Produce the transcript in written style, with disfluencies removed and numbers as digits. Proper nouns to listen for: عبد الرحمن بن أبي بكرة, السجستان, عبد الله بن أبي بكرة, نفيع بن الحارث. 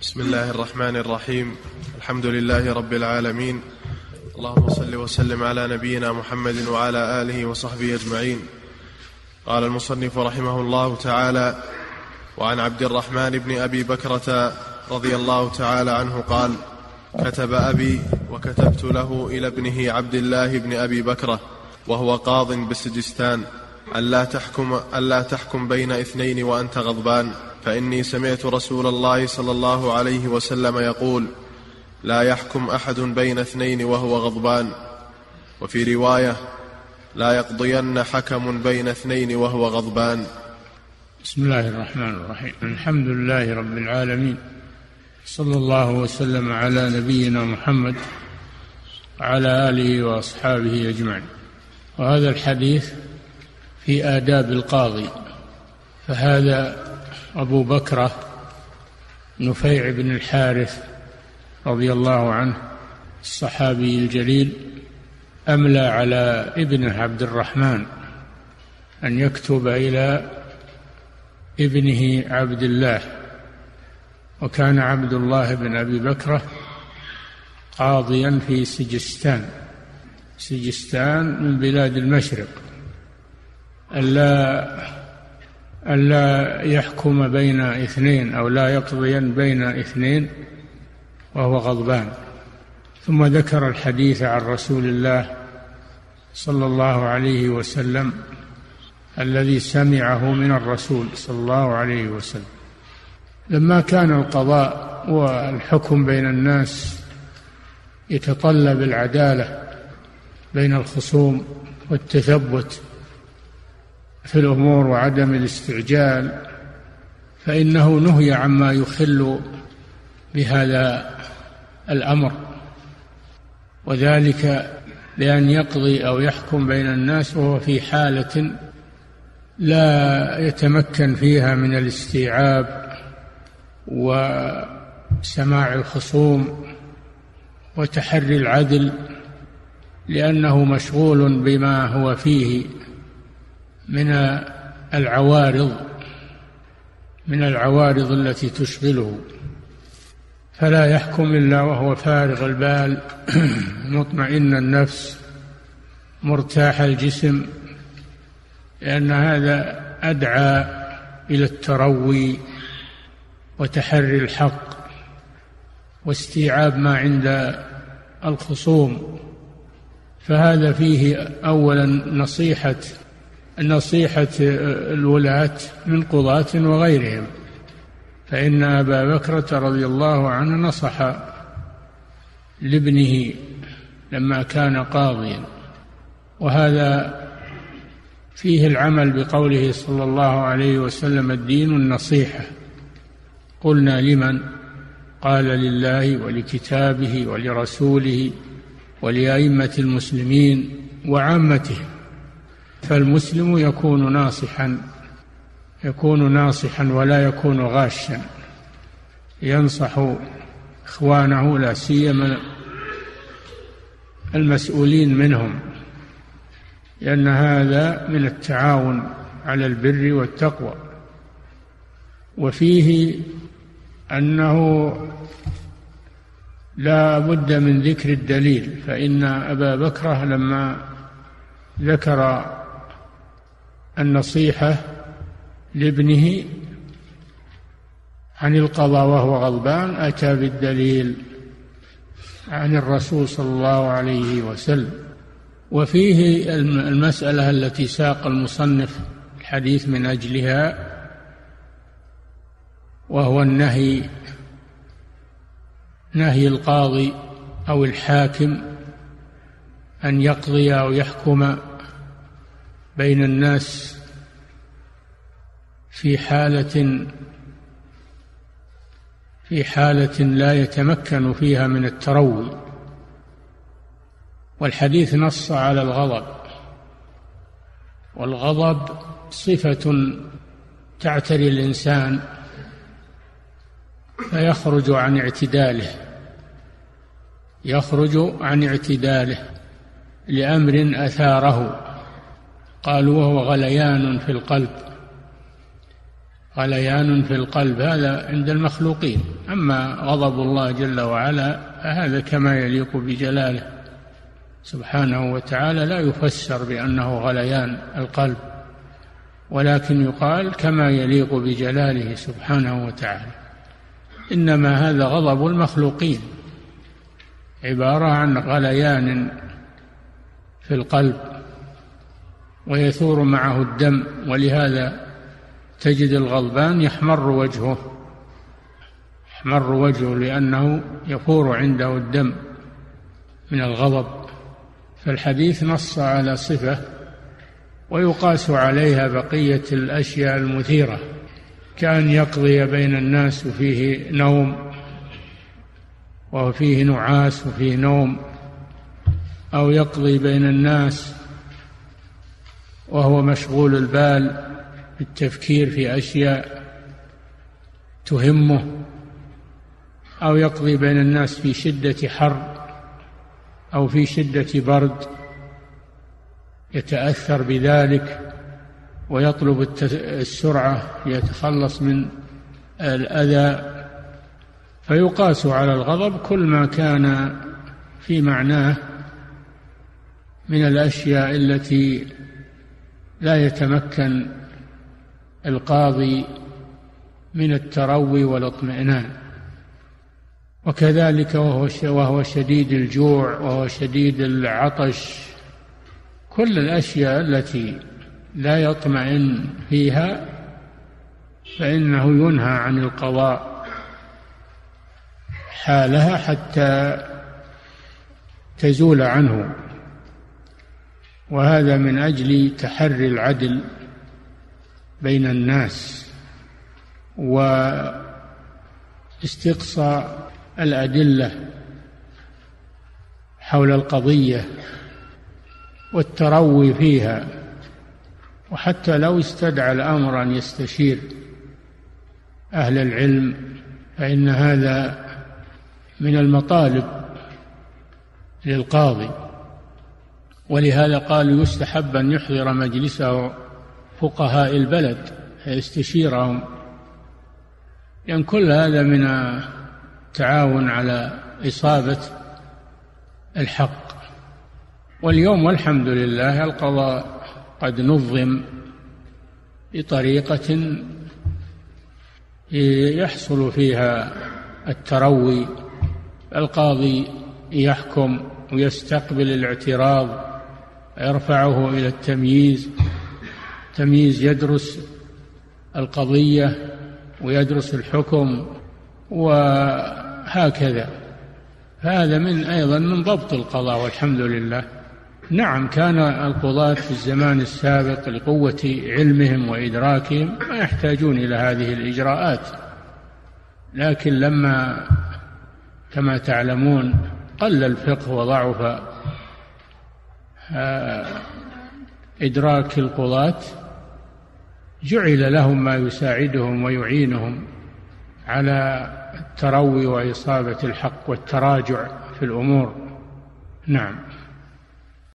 بسم الله الرحمن الرحيم. الحمد لله رب العالمين، اللهم صل وسلم على نبينا محمد وعلى آله وصحبه أجمعين. قال المصنف رحمه الله تعالى: وعن عبد الرحمن بن أبي بكرة رضي الله تعالى عنه قال: كتب أبي وكتبت له إلى ابنه عبد الله بن أبي بكرة وهو قاض بالسجستان ألا تحكم بين اثنين وأنت غضبان، فإني سمعت رسول الله صلى الله عليه وسلم يقول: لا يحكم أحد بين اثنين وهو غضبان. وفي رواية: لا يقضين حكم بين اثنين وهو غضبان. بسم الله الرحمن الرحيم. الحمد لله رب العالمين، صلى الله وسلم على نبينا محمد وعلى آله وأصحابه أجمعين. وهذا الحديث في آداب القاضي، فهذا أبو بكرة نفيع بن الحارث رضي الله عنه، الصحابي الجليل، أملى على ابنه عبد الرحمن أن يكتب إلى ابنه عبد الله. وكان عبد الله بن أبي بكرة قاضيا في سجستان من بلاد المشرق. ألا يحكم بين اثنين أو لا يقضين بين اثنين وهو غضبان. ثم ذكر الحديث عن رسول الله صلى الله عليه وسلم الذي سمعه من الرسول صلى الله عليه وسلم لما كان القضاء والحكم بين الناس يتطلب العدالة بين الخصوم والتثبت في الأمور وعدم الاستعجال، فإنه نهي عما يخل بهذا الأمر، وذلك لأن يقضي أو يحكم بين الناس وهو في حالة لا يتمكن فيها من الاستيعاب وسماع الخصوم وتحري العدل، لأنه مشغول بما هو فيه من العوارض التي تشغله، فلا يحكم إلا وهو فارغ البال مطمئن النفس مرتاح الجسم، لأن هذا أدعى إلى التروي وتحري الحق واستيعاب ما عند الخصوم. فهذا فيه أولا نصيحة الولاة من قضاة وغيرهم، فإن أبا بكرة رضي الله عنه نصح لابنه لما كان قاضيا، وهذا فيه العمل بقوله صلى الله عليه وسلم: الدين النصيحة. قلنا: لمن؟ قال: لله ولكتابه ولرسوله ولأئمة المسلمين وعامتهم. فالمسلم يكون ناصحا ولا يكون غاشا، ينصح إخوانه لا سيما المسؤولين منهم، لأن هذا من التعاون على البر والتقوى. وفيه أنه لا بد من ذكر الدليل، فإن أبا بكرة لما ذكر النصيحة لابنه عن القضاء وهو غضبان أتى بالدليل عن الرسول صلى الله عليه وسلم. وفيه المسألة التي ساق المصنف الحديث من أجلها، وهو النهي، نهي القاضي أو الحاكم أن يقضي أو يحكم بين الناس في حالة لا يتمكن فيها من التروي. والحديث نص على الغضب، والغضب صفة تعتري الإنسان فيخرج عن اعتداله، لأمر أثاره. قالوا: وهو غليان في القلب، غليان في القلب، هذا عند المخلوقين. أما غضب الله جل وعلا هذا كما يليق بجلاله سبحانه وتعالى لا يفسر بأنه غليان القلب، ولكن يقال كما يليق بجلاله سبحانه وتعالى، إنما هذا غضب المخلوقين عبارة عن غليان في القلب ويثور معه الدم، ولهذا تجد الغضبان يحمر وجهه لأنه يفور عنده الدم من الغضب. فالحديث نص على صفة ويقاس عليها بقية الأشياء المثيرة، كأن يقضي بين الناس وفيه نوم، وفيه نعاس وفيه نوم، أو يقضي بين الناس وهو مشغول البال بالتفكير في أشياء تهمه، أو يقضي بين الناس في شدة حر أو في شدة برد يتأثر بذلك ويطلب السرعة ليتخلص من الأذى. فيقاس على الغضب كل ما كان في معناه من الأشياء التي لا يتمكن القاضي من التروي والاطمئنان. وكذلك وهو شديد الجوع وهو شديد العطش، كل الأشياء التي لا يطمئن فيها فإنه ينهى عن القضاء حالها حتى تزول عنه، وهذا من أجل تحري العدل بين الناس واستقصاء الأدلة حول القضية والتروي فيها، وحتى لو استدعى الأمر أن يستشير أهل العلم فإن هذا من المطالب للقاضي. ولهذا قالوا يستحب أن يحضر مجلسه فقهاء البلد يستشيرهم، لأن كل هذا من التعاون على إصابة الحق. واليوم والحمد لله القضاء قد نظم بطريقة يحصل فيها التروي، القاضي يحكم ويستقبل الاعتراض يرفعه إلى التمييز، التمييز يدرس القضية ويدرس الحكم وهكذا. هذا من أيضا من ضبط القضاء والحمد لله. نعم كان القضاة في الزمان السابق لقوة علمهم وإدراكهم ما يحتاجون إلى هذه الإجراءات، لكن لما كما تعلمون قل الفقه وضعف إدراك القضاة جعل لهم ما يساعدهم ويعينهم على التروي وإصابة الحق والتراجع في الأمور. نعم.